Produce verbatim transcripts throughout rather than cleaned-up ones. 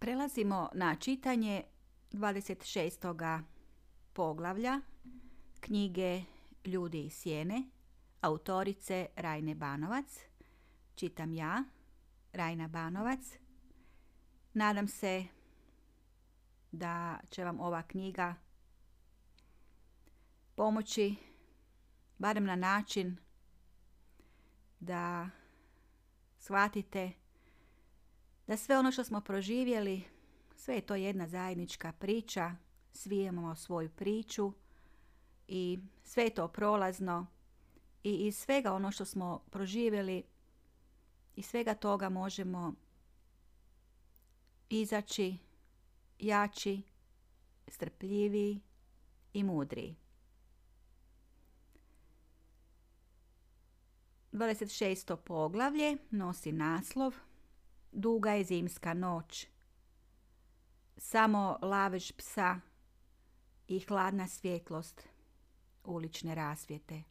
Prelazimo na čitanje dvadeset šestog poglavlja knjige Ljudi iz sjene, autorice Rajine Banovac. Čitam ja, Rajina Banovac. Nadam se da će vam ova knjiga pomoći, barem na način da shvatite da sve ono što smo proživjeli, sve je to jedna zajednička priča, svi imamo svoju priču i sve je to prolazno i iz svega ono što smo proživjeli, iz svega toga možemo izaći jači, strpljiviji i mudriji. dvadeset šesto poglavlje nosi naslov Duga je zimska noć. Samo lavež psa i hladna svjetlost ulične rasvjete.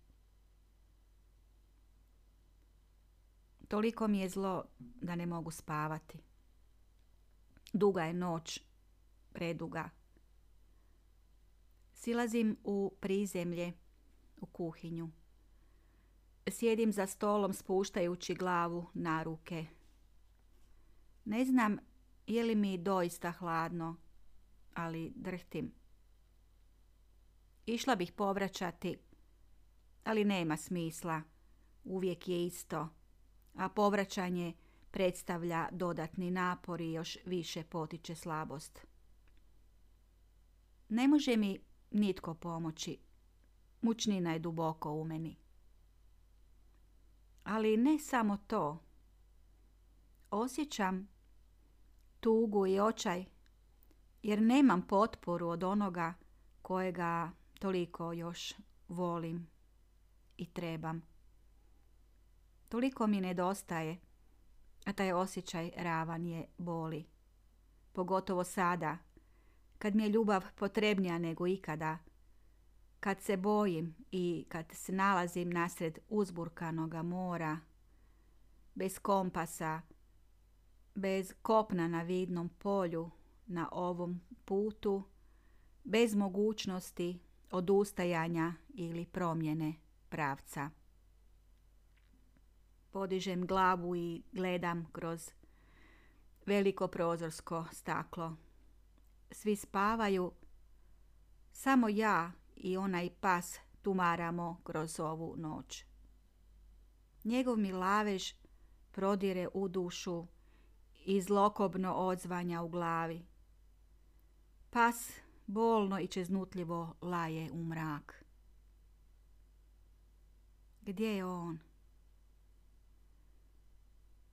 Toliko mi je zlo da ne mogu spavati. Duga je noć, preduga. Silazim u prizemlje, u kuhinju. Sjedim za stolom spuštajući glavu na ruke. Ne znam je li mi doista hladno, ali drhtim. Išla bih povraćati, ali nema smisla. Uvijek je isto, a povraćanje predstavlja dodatni napor i još više potiče slabost. Ne može mi nitko pomoći. Mučnina je duboko u meni. Ali ne samo to. Osjećam tugu i očaj, jer nemam potporu od onoga kojega toliko još volim i trebam. Toliko mi nedostaje, a taj osjećaj ravan je boli. Pogotovo sada, kad mi je ljubav potrebnija nego ikada, kad se bojim i kad se nalazim nasred uzburkanoga mora, bez kompasa, bez kopna na vidnom polju, na ovom putu, bez mogućnosti odustajanja ili promjene pravca. Podižem glavu i gledam kroz veliko prozorsko staklo. Svi spavaju, samo ja i onaj pas tumaramo kroz ovu noć. Njegov mi lavež prodire u dušu i zlokobno odzvanja u glavi. Pas bolno i čeznutljivo laje u mrak. Gdje je on?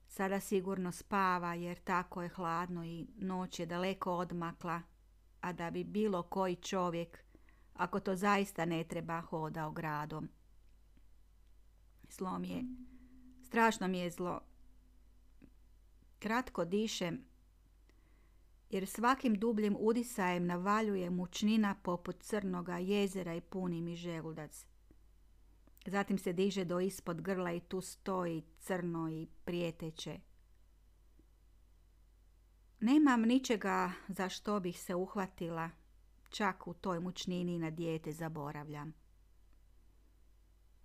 Sada sigurno spava jer tako je hladno i noć je daleko odmakla, a da bi bilo koji čovjek, ako to zaista ne treba, hodao gradom. Zlo mi je, strašno mi je zlo. Kratko dišem, jer svakim dubljim udisajem navaljuje mučnina poput crnoga jezera i puni mi želudac. Zatim se diže do ispod grla i tu stoji crno i prijeteće. Nemam ničega za što bih se uhvatila, čak u toj mučnini na dijete zaboravljam.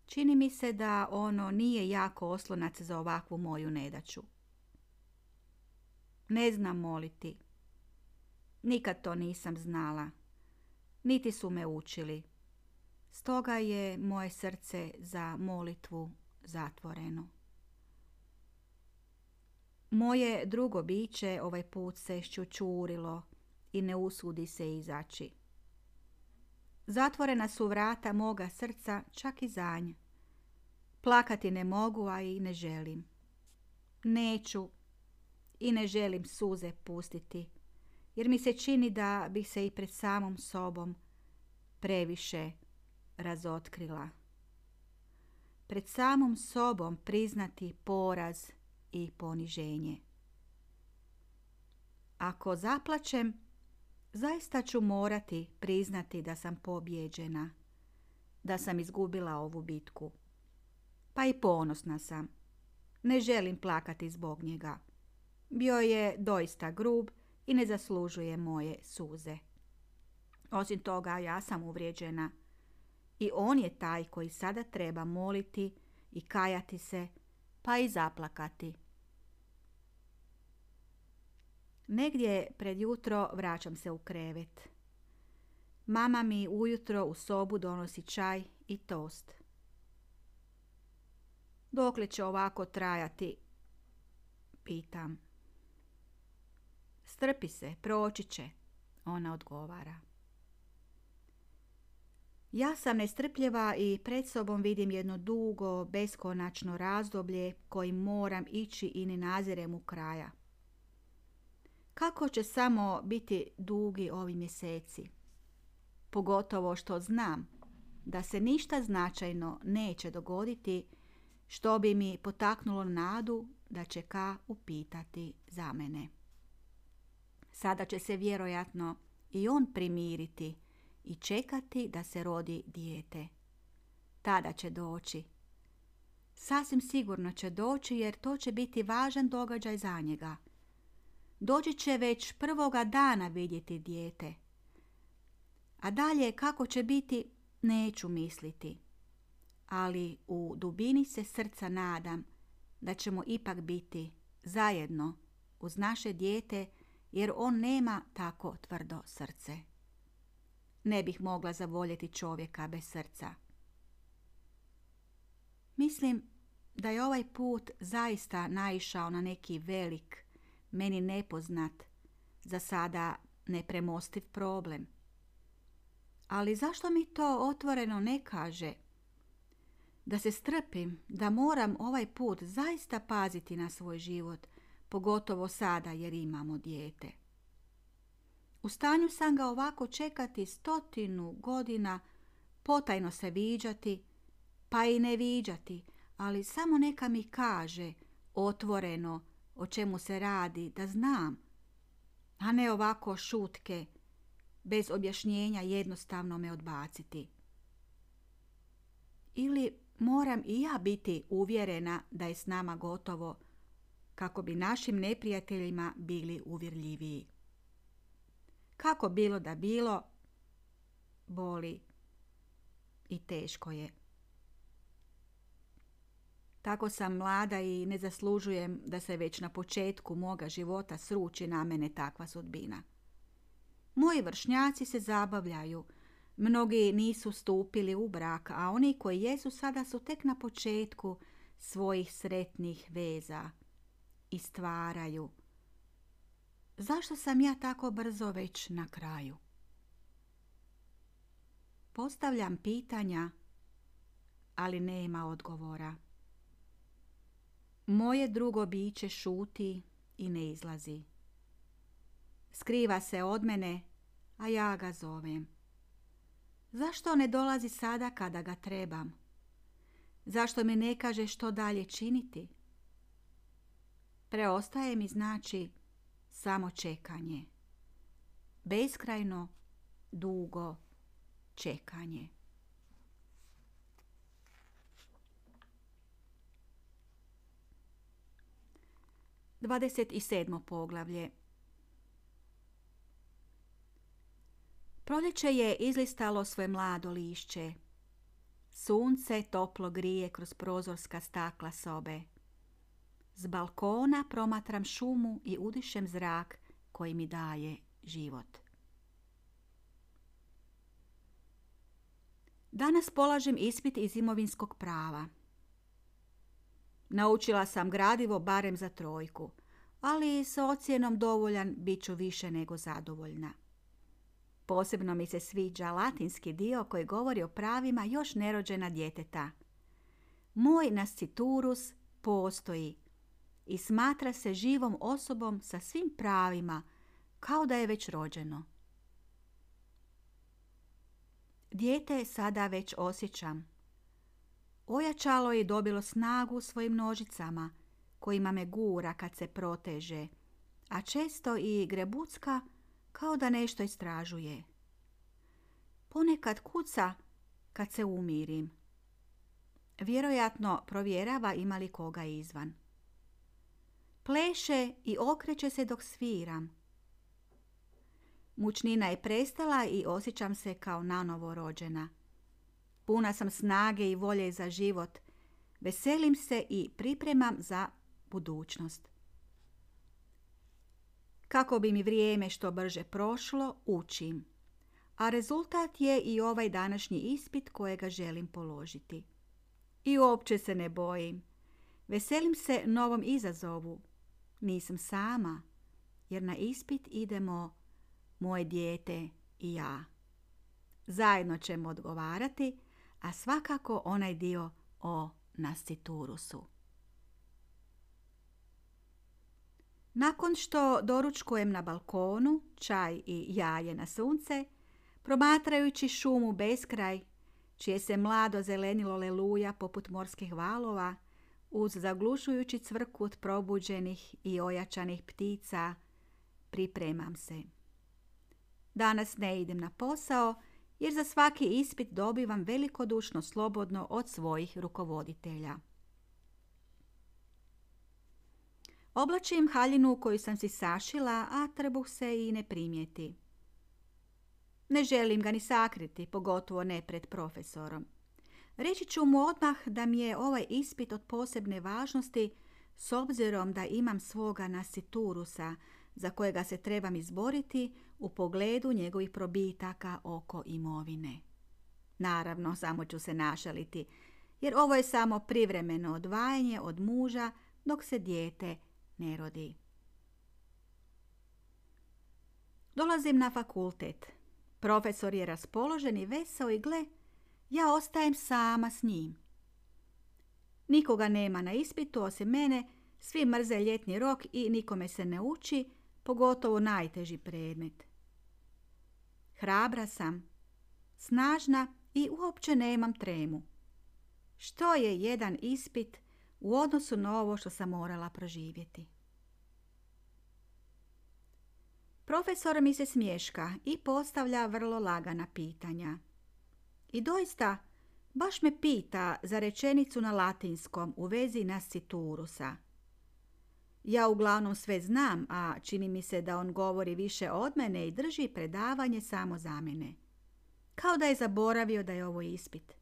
Čini mi se da ono nije jako oslonac za ovakvu moju nedaću. Ne znam moliti. Nikad to nisam znala. Niti su me učili. Stoga je moje srce za molitvu zatvoreno. Moje drugo biće ovaj put se šćučurilo i ne usudi se izaći. Zatvorena su vrata moga srca čak i za nje. Plakati ne mogu, a i ne želim. Neću. I ne želim suze pustiti, jer mi se čini da bih se i pred samom sobom previše razotkrila. Pred samom sobom priznati poraz i poniženje. Ako zaplačem, zaista ću morati priznati da sam pobjeđena, da sam izgubila ovu bitku. Pa i ponosna sam. Ne želim plakati zbog njega. Bio je doista grub i i ne zaslužuje moje suze. Osim toga, ja sam uvrijeđena i on je taj koji sada treba moliti i kajati se, pa i zaplakati. Negdje pred jutro vraćam se u krevet. Mama mi ujutro u sobu donosi čaj i tost. Dokle će ovako trajati? Pitam. Strpi se, proći će, ona odgovara. Ja sam nestrpljiva i pred sobom vidim jedno dugo, beskonačno razdoblje kojim moram ići i ne nazirem u kraja. Kako će samo biti dugi ovi mjeseci? Pogotovo što znam da se ništa značajno neće dogoditi što bi mi potaknulo nadu da će Ka upitati za mene. Sada će se vjerojatno i on primiriti i čekati da se rodi dijete. Tada će doći. Sasvim sigurno će doći jer to će biti važan događaj za njega. Doći će već prvoga dana vidjeti dijete. A dalje kako će biti, neću misliti. Ali u dubini se srca nadam da ćemo ipak biti zajedno uz naše dijete jer on nema tako tvrdo srce. Ne bih mogla zavoljeti čovjeka bez srca. Mislim da je ovaj put zaista naišao na neki velik, meni nepoznat, za sada nepremostiv problem. Ali zašto mi to otvoreno ne kaže? Da se strpim, da moram ovaj put zaista paziti na svoj život, pogotovo sada jer imamo dijete. U stanju sam ga ovako čekati stotinu godina, potajno se viđati, pa i ne viđati, ali samo neka mi kaže otvoreno o čemu se radi, da znam, a ne ovako šutke, bez objašnjenja jednostavno me odbaciti. Ili moram i ja biti uvjerena da je s nama gotovo, kako bi našim neprijateljima bili uvjerljiviji. Kako bilo da bilo, boli i teško je. Tako sam mlada i ne zaslužujem da se već na početku moga života sruči na mene takva sudbina. Moji vršnjaci se zabavljaju, mnogi nisu stupili u brak, a oni koji jesu sada su tek na početku svojih sretnih veza i stvaraju. Zašto sam ja tako brzo već na kraju? Postavljam pitanja, ali nema odgovora. Moje drugo biće šuti i ne izlazi. Skriva se od mene, a ja ga zovem. Zašto ne dolazi sada kada ga trebam? Zašto mi ne kaže što dalje činiti? Preostaje mi znači samo čekanje. Beskrajno dugo čekanje. dvadeset sedmo poglavlje. Proljeće je izlistalo svoje mlado lišće. Sunce toplo grije kroz prozorska stakla sobe. S balkona promatram šumu i udišem zrak koji mi daje život. Danas polažem ispit iz imovinskog prava. Naučila sam gradivo barem za trojku, ali sa ocjenom dovoljan bit ću više nego zadovoljna. Posebno mi se sviđa latinski dio koji govori o pravima još nerođena djeteta. Moj nasciturus postoji i smatra se živom osobom sa svim pravima, kao da je već rođeno. Dijete sada već osjećam. Ojačalo je, dobilo snagu u svojim nožicama, kojima me gura kad se proteže, a često i grebucka kao da nešto istražuje. Ponekad kuca kad se umirim. Vjerojatno provjerava ima li koga izvan. Pleše i okreće se dok sviram. Mučnina je prestala i osjećam se kao nanovo rođena. Puna sam snage i volje za život. Veselim se i pripremam za budućnost. Kako bi mi vrijeme što brže prošlo, učim. A rezultat je i ovaj današnji ispit kojega želim položiti. I uopće se ne bojim. Veselim se novom izazovu. Nisam sama, jer na ispit idemo moje dijete i ja. Zajedno ćemo odgovarati, a svakako onaj dio o nasciturusu. Nakon što doručkujem na balkonu, čaj i jaje na sunce, promatrajući šumu beskraj, čije se mlado zelenilo leluja poput morskih valova, uz zaglušujući cvrkut probuđenih i ojačanih ptica, pripremam se. Danas ne idem na posao, jer za svaki ispit dobivam velikodušno slobodno od svojih rukovoditelja. Oblačim haljinu koju sam si sašila, a trbuh se i ne primijeti. Ne želim ga ni sakriti, pogotovo ne pred profesorom. Reći ću mu odmah da mi je ovaj ispit od posebne važnosti s obzirom da imam svoga nasciturusa za kojega se trebam izboriti u pogledu njegovih probitaka oko imovine. Naravno, samo ću se našaliti, jer ovo je samo privremeno odvajanje od muža dok se dijete ne rodi. Dolazim na fakultet. Profesor je raspoložen i veseo i gle, ja ostajem sama s njim. Nikoga nema na ispitu osim mene, svi mrze ljetni rok i nikome se ne uči, pogotovo najteži predmet. Hrabra sam, snažna i uopće nemam tremu. Što je jedan ispit u odnosu na ovo što sam morala proživjeti? Profesor mi se smješka i postavlja vrlo lagana pitanja. I doista, baš me pita za rečenicu na latinskom u vezi nasciturusa. Ja uglavnom sve znam, a čini mi se da on govori više od mene i drži predavanje samo za mene. Kao da je zaboravio da je ovo ispit.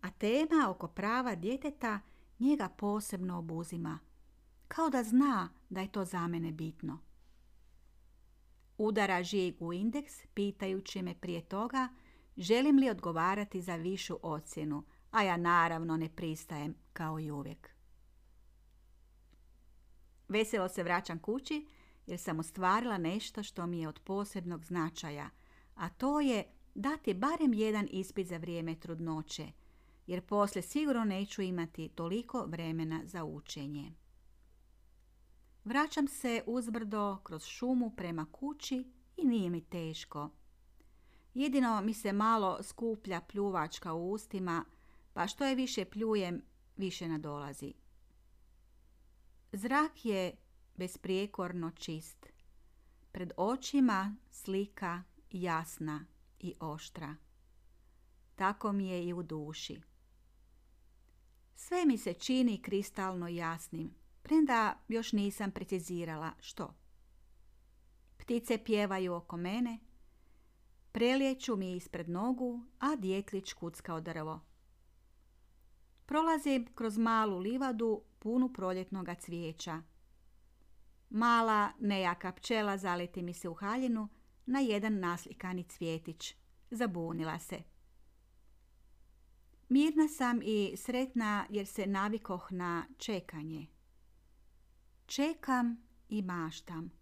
A tema oko prava djeteta njega posebno obuzima. Kao da zna da je to za mene bitno. Udara žig u indeks, pitajući me prije toga želim li odgovarati za višu ocjenu, a ja naravno ne pristajem kao i uvijek. Veselo se vraćam kući jer sam ostvarila nešto što mi je od posebnog značaja, a to je dati barem jedan ispit za vrijeme trudnoće, jer poslije sigurno neću imati toliko vremena za učenje. Vraćam se uzbrdo kroz šumu prema kući i nije mi teško. Jedino mi se malo skuplja pljuvačka u ustima, pa što je više pljujem, više nadolazi. Zrak je besprijekorno čist. Pred očima slika jasna i oštra. Tako mi je i u duši. Sve mi se čini kristalno jasnim, premda još nisam precizirala što. Ptice pjevaju oko mene, prelijeću mi ispred nogu, a djetlić kuckao drvo. Prolazim kroz malu livadu punu proljetnog cvijeća. Mala, nejaka pčela zaleti mi se u haljinu na jedan naslikani cvjetić. Zabunila se. Mirna sam i sretna jer se navikoh na čekanje. Čekam i maštam.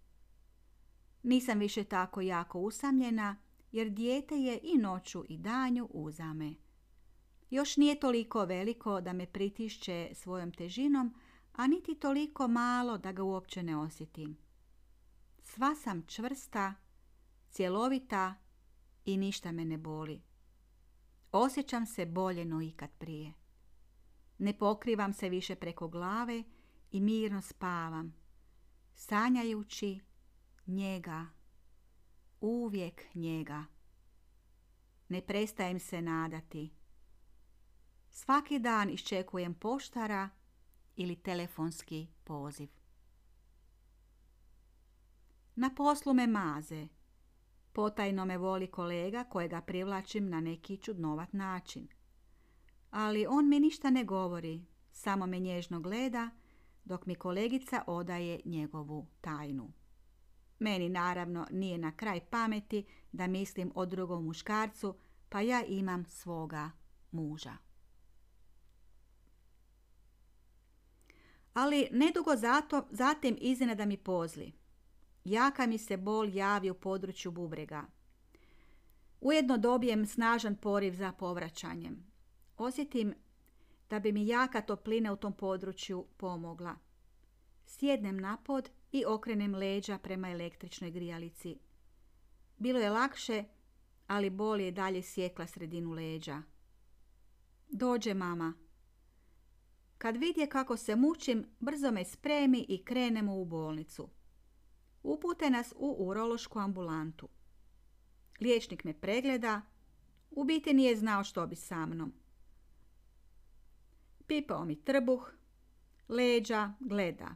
Nisam više tako jako usamljena, jer dijete je i noću i danju uzame. Još nije toliko veliko da me pritišće svojom težinom, a niti toliko malo da ga uopće ne osjetim. Sva sam čvrsta, cjelovita i ništa me ne boli. Osjećam se bolje no ikad prije. Ne pokrivam se više preko glave i mirno spavam, sanjajući njega, uvijek njega. Ne prestajem se nadati. Svaki dan iščekujem poštara ili telefonski poziv. Na poslu me maze. Potajno me voli kolega kojega privlačim na neki čudnovat način. Ali on mi ništa ne govori, samo me nježno gleda dok mi kolegica odaje njegovu tajnu. Meni naravno nije na kraj pameti da mislim o drugom muškarcu, pa ja imam svoga muža. Ali nedugo zato, zatim iznenada mi pozli. Jaka mi se bol javi u području bubrega. Ujedno dobijem snažan poriv za povraćanjem. Osjetim da bi mi jaka toplina u tom području pomogla. Sjednem napod i okrenem leđa prema električnoj grijalici. Bilo je lakše, ali bol je dalje sjekla sredinu leđa. Dođe mama. Kad vidje kako se mučim, brzo me spremi i krenemo u bolnicu. Upute nas u urološku ambulantu. Liječnik me pregleda. U biti nije znao što bi sa mnom. Pipao mi trbuh, leđa, gleda.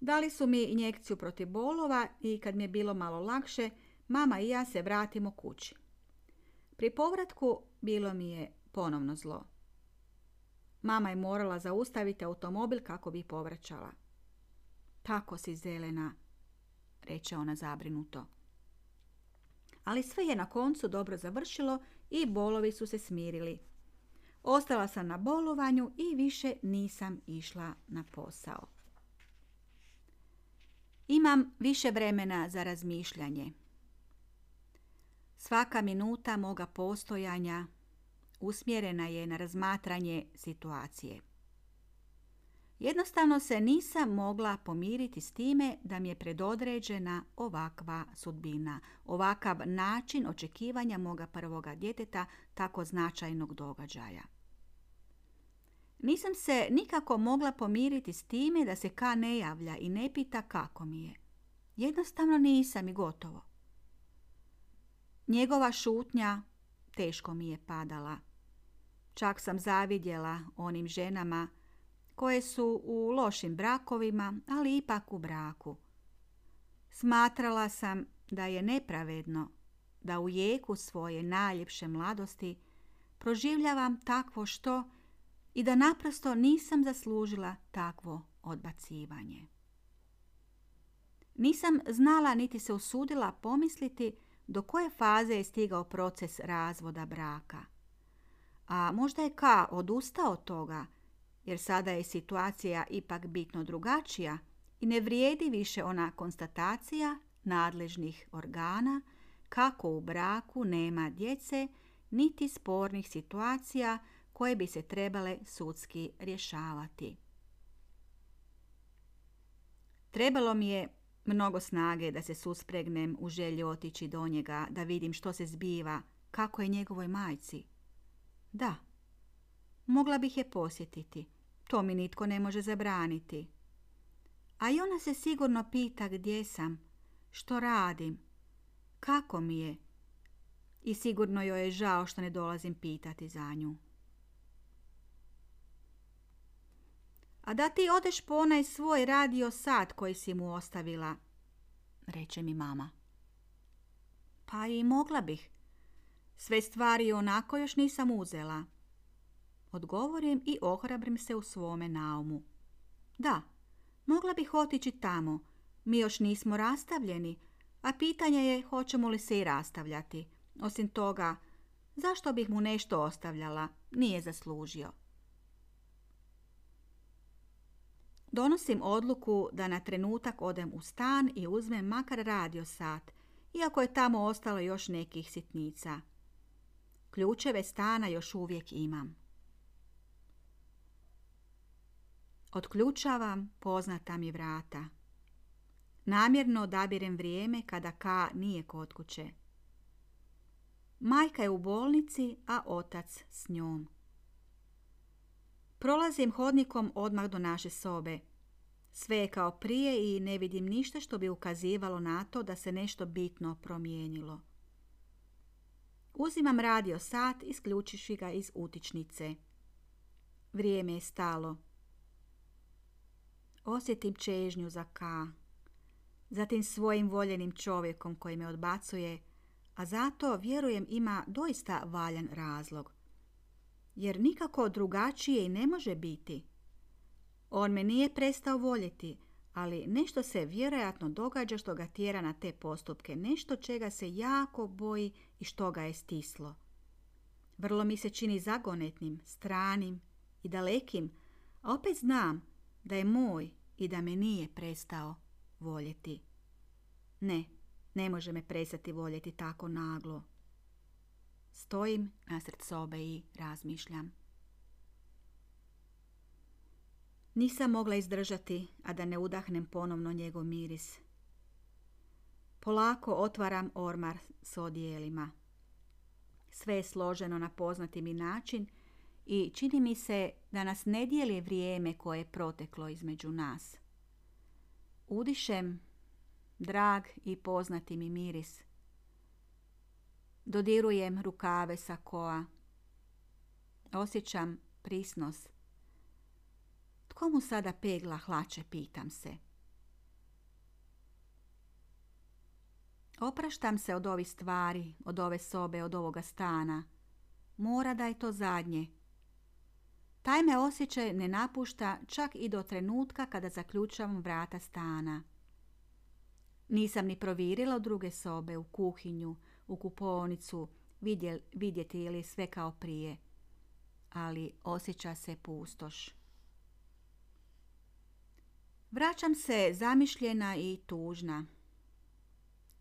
Dali su mi injekciju protiv bolova i kad mi je bilo malo lakše, mama i ja se vratimo kući. Pri povratku bilo mi je ponovno zlo. Mama je morala zaustaviti automobil kako bi povraćala. Tako si zelena, reče ona zabrinuto. Ali sve je na koncu dobro završilo i bolovi su se smirili. Ostala sam na bolovanju i više nisam išla na posao. Imam više vremena za razmišljanje. Svaka minuta moga postojanja usmjerena je na razmatranje situacije. Jednostavno se nisam mogla pomiriti s time da mi je predodređena ovakva sudbina, ovakav način očekivanja moga prvoga djeteta tako značajnog događaja. Nisam se nikako mogla pomiriti s time da se Ka ne javlja i ne pita kako mi je. Jednostavno nisam i gotovo. Njegova šutnja teško mi je padala. Čak sam zavidjela onim ženama koje su u lošim brakovima, ali ipak u braku. Smatrala sam da je nepravedno da u jeku svoje najljepše mladosti proživljavam takvo što i da naprosto nisam zaslužila takvo odbacivanje. Nisam znala niti se usudila pomisliti do koje faze je stigao proces razvoda braka. A možda je Ka odustao od toga, jer sada je situacija ipak bitno drugačija i ne vrijedi više ona konstatacija nadležnih organa kako u braku nema djece niti spornih situacija koje bi se trebale sudski rješavati. Trebalo mi je mnogo snage da se suspregnem u želji otići do njega, da vidim što se zbiva, kako je njegovoj majci. Da, mogla bih je posjetiti. To mi nitko ne može zabraniti. A i ona se sigurno pita gdje sam, što radim, kako mi je. I sigurno joj je žao što ne dolazim pitati za nju. A da ti odeš po onaj svoj radio sat koji si mu ostavila, reče mi mama. Pa i mogla bih. Sve stvari onako još nisam uzela. Odgovorim i ohrabrim se u svome naumu. Da, mogla bih otići tamo. Mi još nismo rastavljeni, a pitanje je hoćemo li se i rastavljati. Osim toga, zašto bih mu nešto ostavljala? Nije zaslužio. Donosim odluku da na trenutak odem u stan i uzmem makar radio sat, iako je tamo ostalo još nekih sitnica. Ključeve stana još uvijek imam. Otključavam poznata mi vrata. Namjerno odabirem vrijeme kada Ka nije kod kuće. Majka je u bolnici, a otac s njom. Prolazim hodnikom odmah do naše sobe. Sve je kao prije i ne vidim ništa što bi ukazivalo na to da se nešto bitno promijenilo. Uzimam radio sat, isključivši ga iz utičnice. Vrijeme je stalo. Osjetim čežnju za Ka. zatim svojim voljenim čovjekom koji me odbacuje, a zato, vjerujem, ima doista valjan razlog. Jer nikako drugačije i ne može biti. On me nije prestao voljeti, ali nešto se vjerojatno događa što ga tjera na te postupke, nešto čega se jako boji i što ga je stislo. Vrlo mi se čini zagonetnim, stranim i dalekim, a opet znam da je moj i da me nije prestao voljeti. Ne, ne može me prestati voljeti tako naglo. Stojim nasred sobe i razmišljam. Nisam mogla izdržati, a da ne udahnem ponovno njegov miris. Polako otvaram ormar s odijelima. Sve je složeno na poznati mi način i čini mi se da nas ne dijeli vrijeme koje je proteklo između nas. Udišem drag i poznati mi miris. Dodirujem rukave sakoa. Osjećam prisnost. Tko mu sada pegla hlače, pitam se. Opraštam se od ovih stvari, od ove sobe, od ovoga stana. Mora da je to zadnje. Taj me osjećaj ne napušta čak i do trenutka kada zaključavam vrata stana. Nisam ni provirila u druge sobe, u kuhinju, u kupovnicu, vidjel, vidjeti je li sve kao prije. Ali osjeća se pustoš. Vraćam se zamišljena i tužna.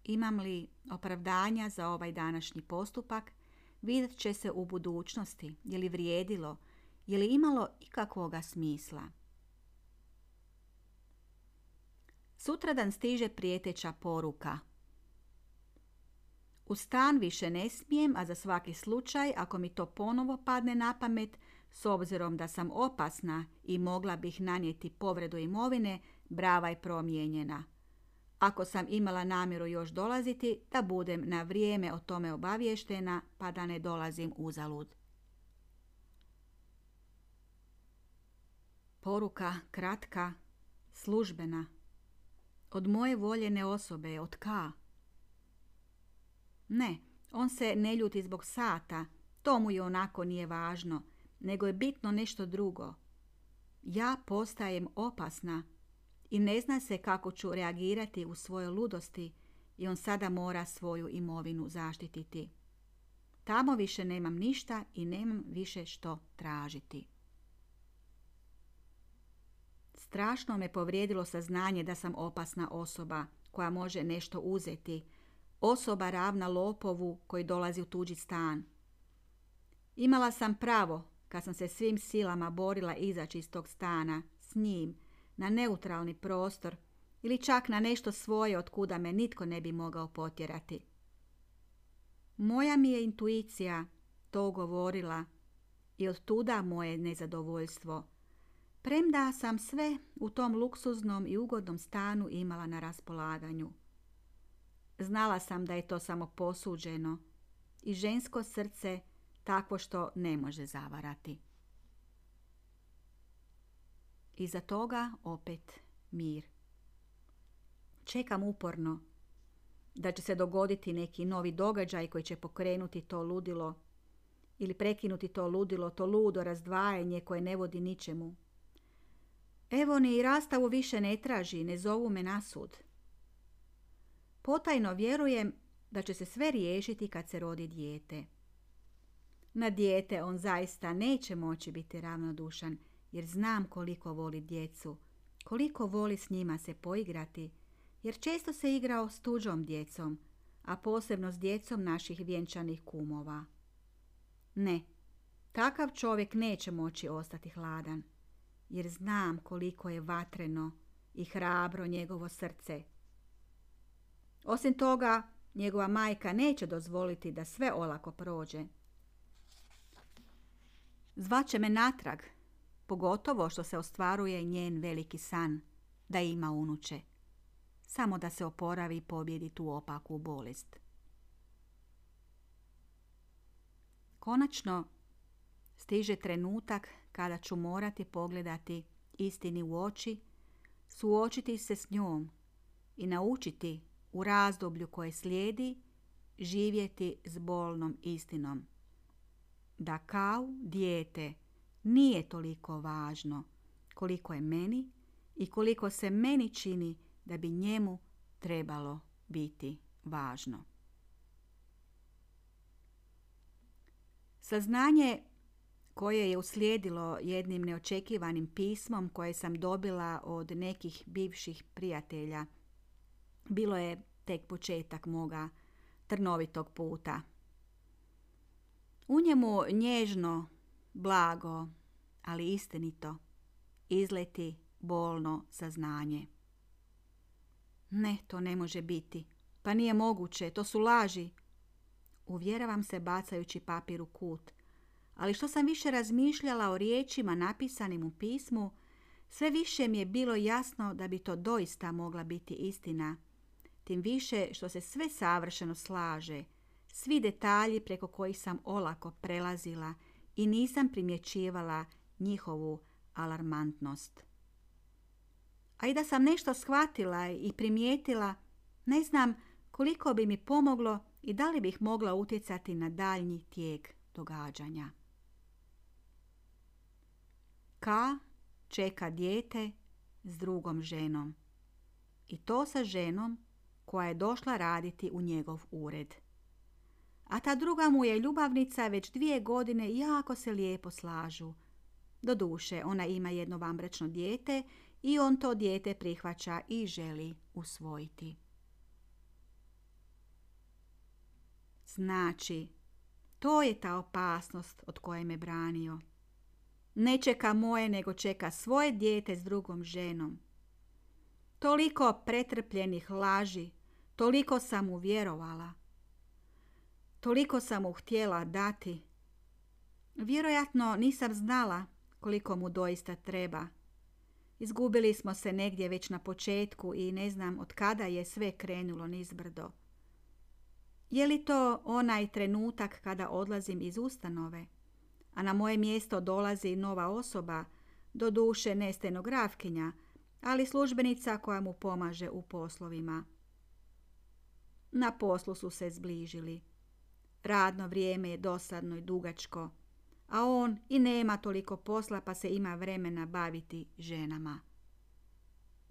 Imam li opravdanja za ovaj današnji postupak, vidjet će se u budućnosti, je li vrijedilo, je li imalo ikakvoga smisla. Sutradan stiže prijeteća poruka. U stan više ne smijem, a za svaki slučaj, ako mi to ponovo padne na pamet, s obzirom da sam opasna i mogla bih nanijeti povredu imovine, brava je promijenjena. Ako sam imala namjeru još dolaziti, da budem na vrijeme o tome obaviještena, pa da ne dolazim uzalud. Poruka kratka, službena. Od moje voljene osobe, od Ka. Ne, on se ne ljuti zbog sata, to mu je onako nije važno, nego je bitno nešto drugo. Ja postajem opasna i ne zna se kako ću reagirati u svojoj ludosti i on sada mora svoju imovinu zaštititi. Tamo više nemam ništa i nemam više što tražiti. Strašno me povrijedilo saznanje da sam opasna osoba koja može nešto uzeti, osoba ravna lopovu koji dolazi u tuđi stan. Imala sam pravo kad sam se svim silama borila izaći iz tog stana, s njim, na neutralni prostor ili čak na nešto svoje od kuda me nitko ne bi mogao potjerati. Moja mi je intuicija to govorila i od tuda moje nezadovoljstvo. Premda sam sve u tom luksuznom i ugodnom stanu imala na raspolaganju. Znala sam da je to samo posuđeno i žensko srce takvo što ne može zavarati. Iza toga opet mir. Čekam uporno da će se dogoditi neki novi događaj koji će pokrenuti to ludilo ili prekinuti to ludilo, to ludo razdvajanje koje ne vodi ničemu. Evo ni i rastavu više ne traži, ne zovu me na sud. Potajno vjerujem da će se sve riješiti kad se rodi dijete. Na dijete on zaista neće moći biti ravnodušan, jer znam koliko voli djecu, koliko voli s njima se poigrati, jer često se igrao s tuđom djecom, a posebno s djecom naših vjenčanih kumova. Ne, takav čovjek neće moći ostati hladan, jer znam koliko je vatreno i hrabro njegovo srce. Osim toga, njegova majka neće dozvoliti da sve olako prođe. Zvaće me natrag, pogotovo što se ostvaruje njen veliki san, da ima unuče. Samo da se oporavi i pobjedi tu opaku bolest. Konačno, stiže trenutak kada ću morati pogledati istini u oči, suočiti se s njom i naučiti u razdoblju koje slijedi živjeti s bolnom istinom. Da kao dijete nije toliko važno koliko je meni i koliko se meni čini da bi njemu trebalo biti važno. Saznanje koje je uslijedilo jednim neočekivanim pismom koje sam dobila od nekih bivših prijatelja, bilo je tek početak moga trnovitog puta. U njemu nježno, blago, ali istinito, izleti bolno saznanje. Ne, to ne može biti. Pa nije moguće, to su laži. Uvjeravam se bacajući papir u kut. Ali što sam više razmišljala o riječima napisanim u pismu, sve više mi je bilo jasno da bi to doista mogla biti istina. Tim više što se sve savršeno slaže, svi detalji preko kojih sam olako prelazila i nisam primjećivala njihovu alarmantnost. A i da sam nešto shvatila i primijetila, ne znam koliko bi mi pomoglo i da li bih mogla utjecati na daljnji tijek događanja. K čeka dijete s drugom ženom. I to sa ženom koja je došla raditi u njegov ured. A ta druga mu je ljubavnica, već dvije godine jako se lijepo slažu. Doduše, ona ima jedno vanbračno dijete i on to dijete prihvaća i želi usvojiti. Znači, to je ta opasnost od koje me branio. Ne čeka moje, nego čeka svoje dijete s drugom ženom. Toliko pretrpljenih laži, toliko sam mu vjerovala. Toliko sam mu htjela dati. Vjerojatno nisam znala koliko mu doista treba. Izgubili smo se negdje već na početku i ne znam od kada je sve krenulo nizbrdo. Je li to onaj trenutak kada odlazim iz ustanove, a na moje mjesto dolazi nova osoba, doduše ne stenografkinja, ali službenica koja mu pomaže u poslovima. Na poslu su se zbližili. Radno vrijeme je dosadno i dugačko, a on i nema toliko posla pa se ima vremena baviti ženama.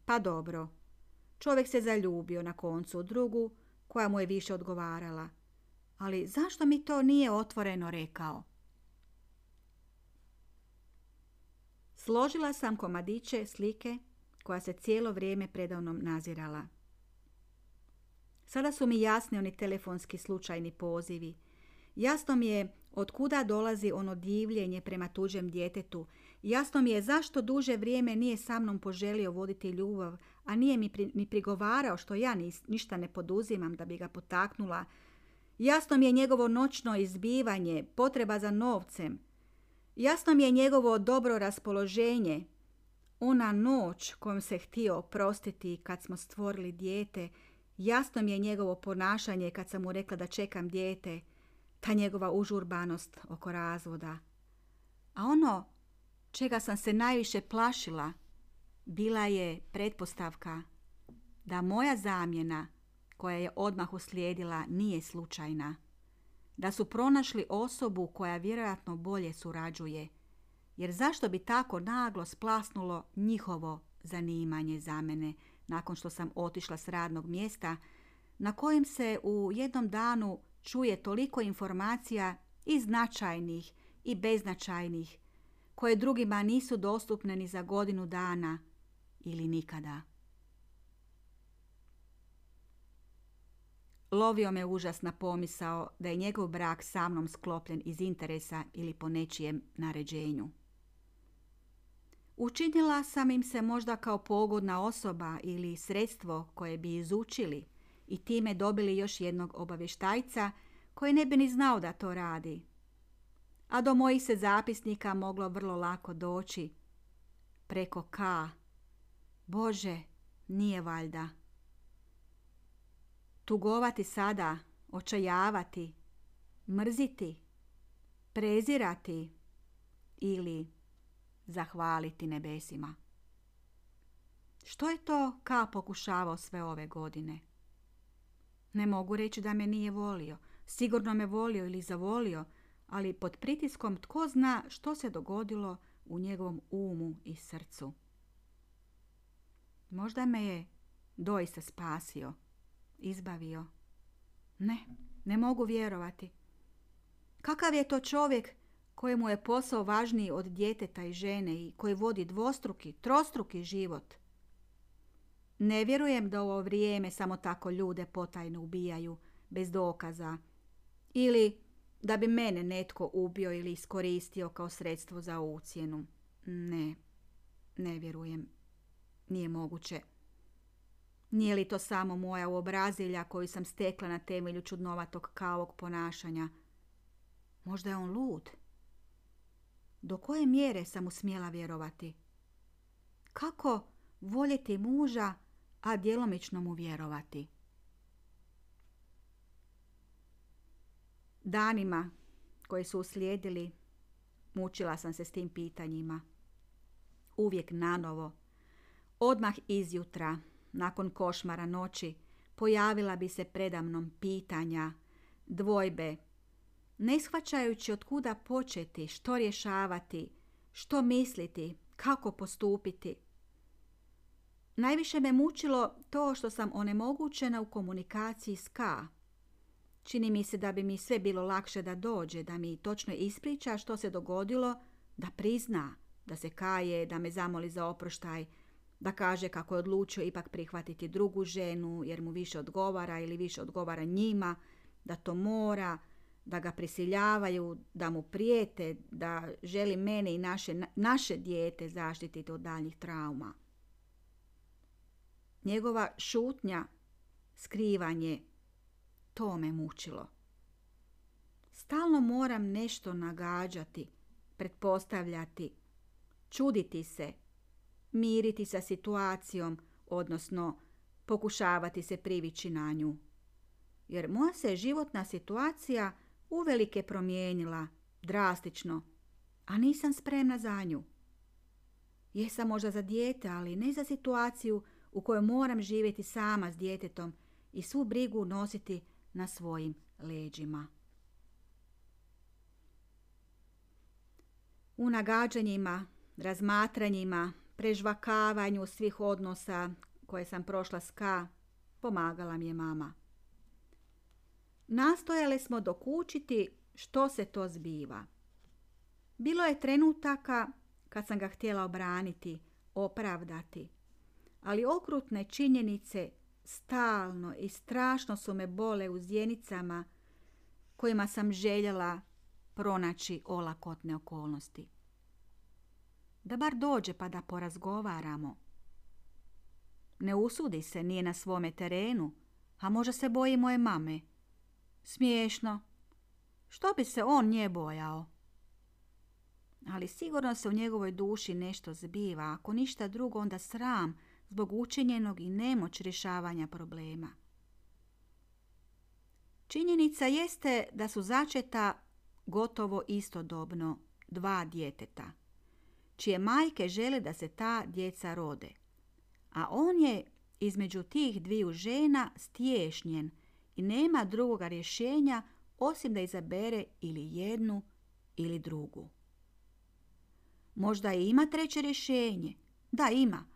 Pa dobro, čovjek se zaljubio na koncu u drugu koja mu je više odgovarala, ali zašto mi to nije otvoreno rekao? Složila sam komadiće slike koja se cijelo vrijeme predavnom nazirala. Sada su mi jasni oni telefonski slučajni pozivi. Jasno mi je od kuda dolazi ono divljenje prema tuđem djetetu. Jasno mi je zašto duže vrijeme nije sa mnom poželio voditi ljubav, a nije mi, pri, mi prigovarao što ja nis, ništa ne poduzimam da bi ga potaknula. Jasno mi je njegovo noćno izbivanje, potreba za novcem. Jasno mi je njegovo dobro raspoloženje. Ona noć kojom se htio oprostiti kad smo stvorili dijete. Jasno mi je njegovo ponašanje kad sam mu rekla da čekam dijete. Ta njegova užurbanost oko razvoda. A ono čega sam se najviše plašila bila je pretpostavka da moja zamjena koja je odmah uslijedila nije slučajna. Da su pronašli osobu koja vjerojatno bolje surađuje. Jer zašto bi tako naglo splasnulo njihovo zanimanje za mene nakon što sam otišla s radnog mjesta na kojem se u jednom danu čuje toliko informacija i značajnih i beznačajnih koje drugima nisu dostupne ni za godinu dana ili nikada. Lovio me užasna pomisao da je njegov brak sa mnom sklopljen iz interesa ili po nečijem naređenju. Učinila sam im se možda kao pogodna osoba ili sredstvo koje bi izučili i time dobili još jednog obavještajca koji ne bi ni znao da to radi. A do mojih se zapisnika moglo vrlo lako doći. Preko K. Bože, nije valjda. Tugovati sada, očajavati, mrziti, prezirati ili zahvaliti nebesima. Što je to Ka pokušavao sve ove godine? Ne mogu reći da me nije volio. Sigurno me volio ili zavolio, ali pod pritiskom tko zna što se dogodilo u njegovom umu i srcu. Možda me je doista spasio, izbavio. Ne, ne mogu vjerovati. Kakav je to čovjek kojemu je posao važniji od djeteta i žene i koji vodi dvostruki, trostruki život? Ne vjerujem da ovo vrijeme samo tako ljude potajno ubijaju, bez dokaza, ili da bi mene netko ubio ili iskoristio kao sredstvo za ucjenu. Ne, ne vjerujem. Nije moguće. Nije li to samo moja uobrazilja koju sam stekla na temelju čudnovatog Kaovog ponašanja? Možda je on lud? Do koje mjere sam mu smjela vjerovati? Kako voljeti muža, a djelomično mu vjerovati? Danima koji su uslijedili, mučila sam se s tim pitanjima. Uvijek nanovo. Odmah izjutra, nakon košmara noći, pojavila bi se predamnom pitanja, dvojbe, ne shvaćajući od kuda početi, što rješavati, što misliti, kako postupiti. Najviše me mučilo to što sam onemogućena u komunikaciji s Ka. Čini mi se da bi mi sve bilo lakše da dođe, da mi točno ispriča što se dogodilo, da prizna, da se kaje, da me zamoli za oproštaj, da kaže kako je odlučio ipak prihvatiti drugu ženu jer mu više odgovara ili više odgovara njima, da to mora, da ga prisiljavaju, da mu prijete, da želi mene i naše, naše dijete zaštititi od daljnjih trauma. Njegova šutnja, skrivanje, to me mučilo. Stalno moram nešto nagađati, pretpostavljati, čuditi se, miriti sa situacijom, odnosno pokušavati se privići na nju. Jer moja se životna situacija uvelike promijenila, drastično, a nisam spremna za nju. Jesam možda za dijete, ali ne za situaciju u kojoj moram živjeti sama s djetetom i svu brigu nositi na svojim leđima. U nagađanjima, razmatranjima, prežvakavanju svih odnosa koje sam prošla s Ka, pomagala mi je mama. Nastojale smo dokučiti što se to zbiva. Bilo je trenutaka kad sam ga htjela obraniti, opravdati, ali okrutne činjenice stalno i strašno su me bole u zjenicama kojima sam željela pronaći olakotne okolnosti. Da bar dođe pa da porazgovaramo. Ne usudi se, nije na svome terenu, a možda se boji moje mame. Smiješno. Što bi se on nje bojao? Ali sigurno se u njegovoj duši nešto zbiva, ako ništa drugo onda sram zbog učinjenog i nemoć rješavanja problema. Činjenica jeste da su začeta gotovo istodobno dva djeteta, čije majke žele da se ta djeca rode. A on je između tih dviju žena stiješnjen i nema drugoga rješenja osim da izabere ili jednu ili drugu. Možda i ima treće rješenje. Da, ima.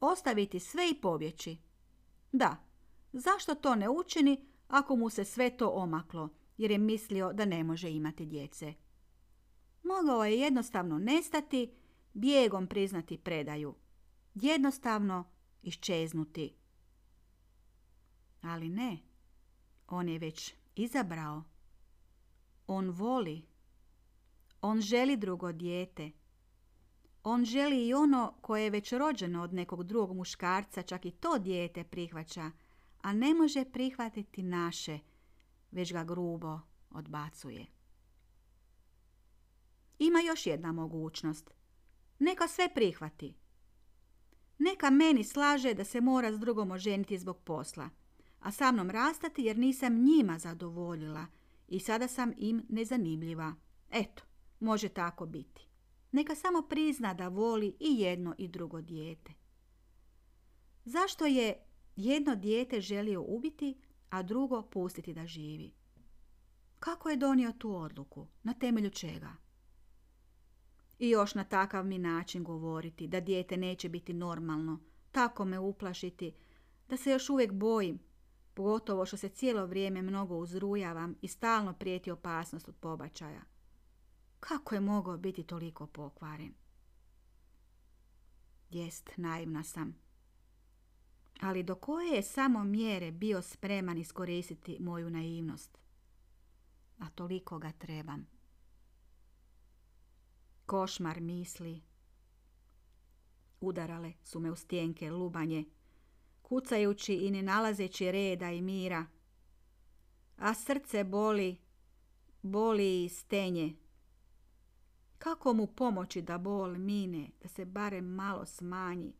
Ostaviti sve i pobjeći. Da, zašto to ne učini ako mu se sve to omaklo, jer je mislio da ne može imati djece? Mogao je jednostavno nestati, bijegom priznati predaju, jednostavno iščeznuti. Ali ne, on je već izabrao. On voli. On želi drugo dijete. On želi i ono koje je već rođeno od nekog drugog muškarca, čak i to dijete prihvaća, a ne može prihvatiti naše, već ga grubo odbacuje. Ima još jedna mogućnost. Neka sve prihvati. Neka meni slaže da se mora s drugom oženiti zbog posla, a sa mnom rastati jer nisam njima zadovoljila i sada sam im nezanimljiva. Eto, može tako biti. Neka samo prizna da voli i jedno i drugo dijete. Zašto je jedno dijete želio ubiti, a drugo pustiti da živi? Kako je donio tu odluku? Na temelju čega? I još na takav mi način govoriti da dijete neće biti normalno, tako me uplašiti, da se još uvijek bojim, pogotovo što se cijelo vrijeme mnogo uzrujavam i stalno prijeti opasnost od pobačaja. Kako je mogao biti toliko pokvaren? Jest, naivna sam. Ali do koje je samo mjere bio spreman iskoristiti moju naivnost? A toliko ga trebam. Košmar misli. Udarale su me u stjenke lubanje, kucajući i ne nalazeći reda i mira. A srce boli, boli i stenje. Kako mu pomoći da bol mine, da se barem malo smanji?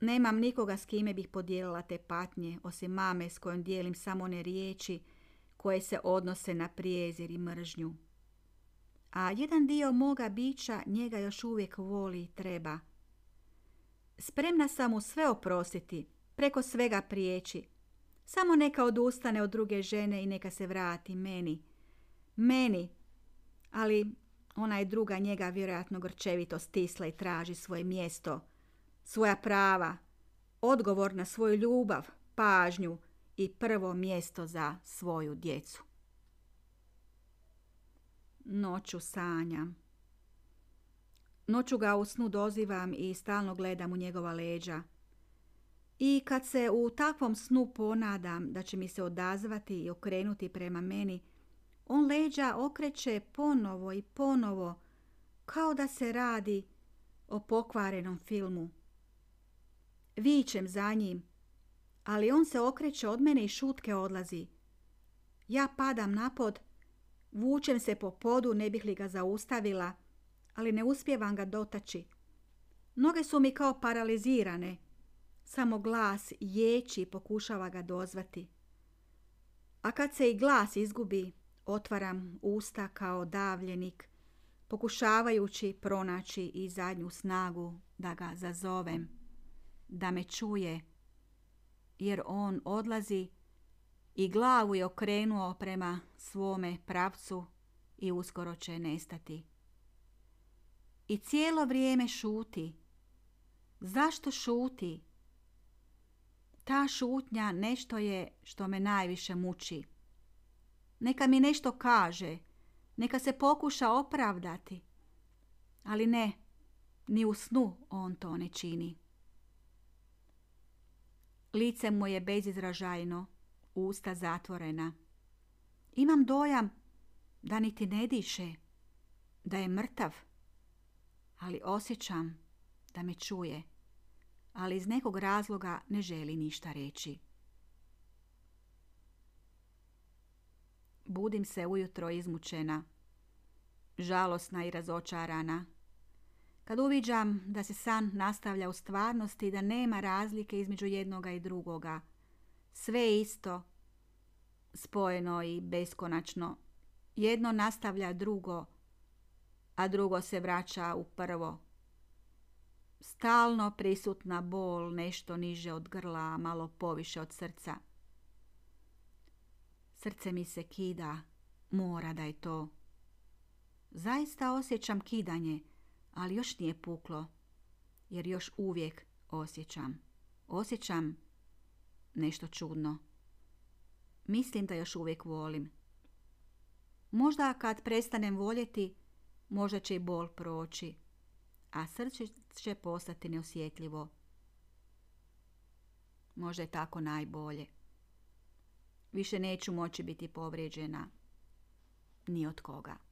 Nemam nikoga s kime bih podijelila te patnje, osim mame s kojom dijelim samo one riječi koje se odnose na prijezir i mržnju. A jedan dio moga bića njega još uvijek voli i treba. Spremna sam mu sve oprostiti, preko svega prijeći. Samo neka odustane od druge žene i neka se vrati meni. Meni, ali ona je druga njega vjerojatno grčevito stisla i traži svoje mjesto, svoja prava, odgovor na svoju ljubav, pažnju i prvo mjesto za svoju djecu. Noću sanjam. Noću ga u snu dozivam i stalno gledam u njegova leđa. I kad se u takvom snu ponadam da će mi se odazvati i okrenuti prema meni, on leđa okreće ponovo i ponovo, kao da se radi o pokvarenom filmu. Vičem za njim, ali on se okreće od mene i šutke odlazi. Ja padam napod, vučem se po podu, ne bih li ga zaustavila, ali ne uspijevam ga dotaći. Noge su mi kao paralizirane, samo glas ječi pokušava ga dozvati. A kad se i glas izgubi, otvaram usta kao davljenik, pokušavajući pronaći i zadnju snagu da ga zazovem, da me čuje, jer on odlazi i glavu je okrenuo prema svome pravcu i uskoro će nestati. I cijelo vrijeme šuti. Zašto šuti? Ta šutnja nešto je što me najviše muči. Neka mi nešto kaže, neka se pokuša opravdati. Ali ne, ni u snu on to ne čini. Lice mu je bezizražajno, usta zatvorena. Imam dojam da niti ne diše, da je mrtav, ali osjećam da me čuje, ali iz nekog razloga ne želi ništa reći. Budim se ujutro izmučena, žalosna i razočarana. Kad uviđam da se san nastavlja u stvarnosti i da nema razlike između jednoga i drugoga, sve isto, spojeno i beskonačno, jedno nastavlja drugo, a drugo se vraća u prvo. Stalno prisutna bol, nešto niže od grla, malo poviše od srca. Srce mi se kida, mora da je to. Zaista osjećam kidanje, ali još nije puklo, jer još uvijek osjećam. Osjećam nešto čudno. Mislim da još uvijek volim. Možda kad prestanem voljeti, možda će i bol proći, a srce će postati neosjetljivo. Možda je tako najbolje. Više neću moći biti povrijeđena ni od koga.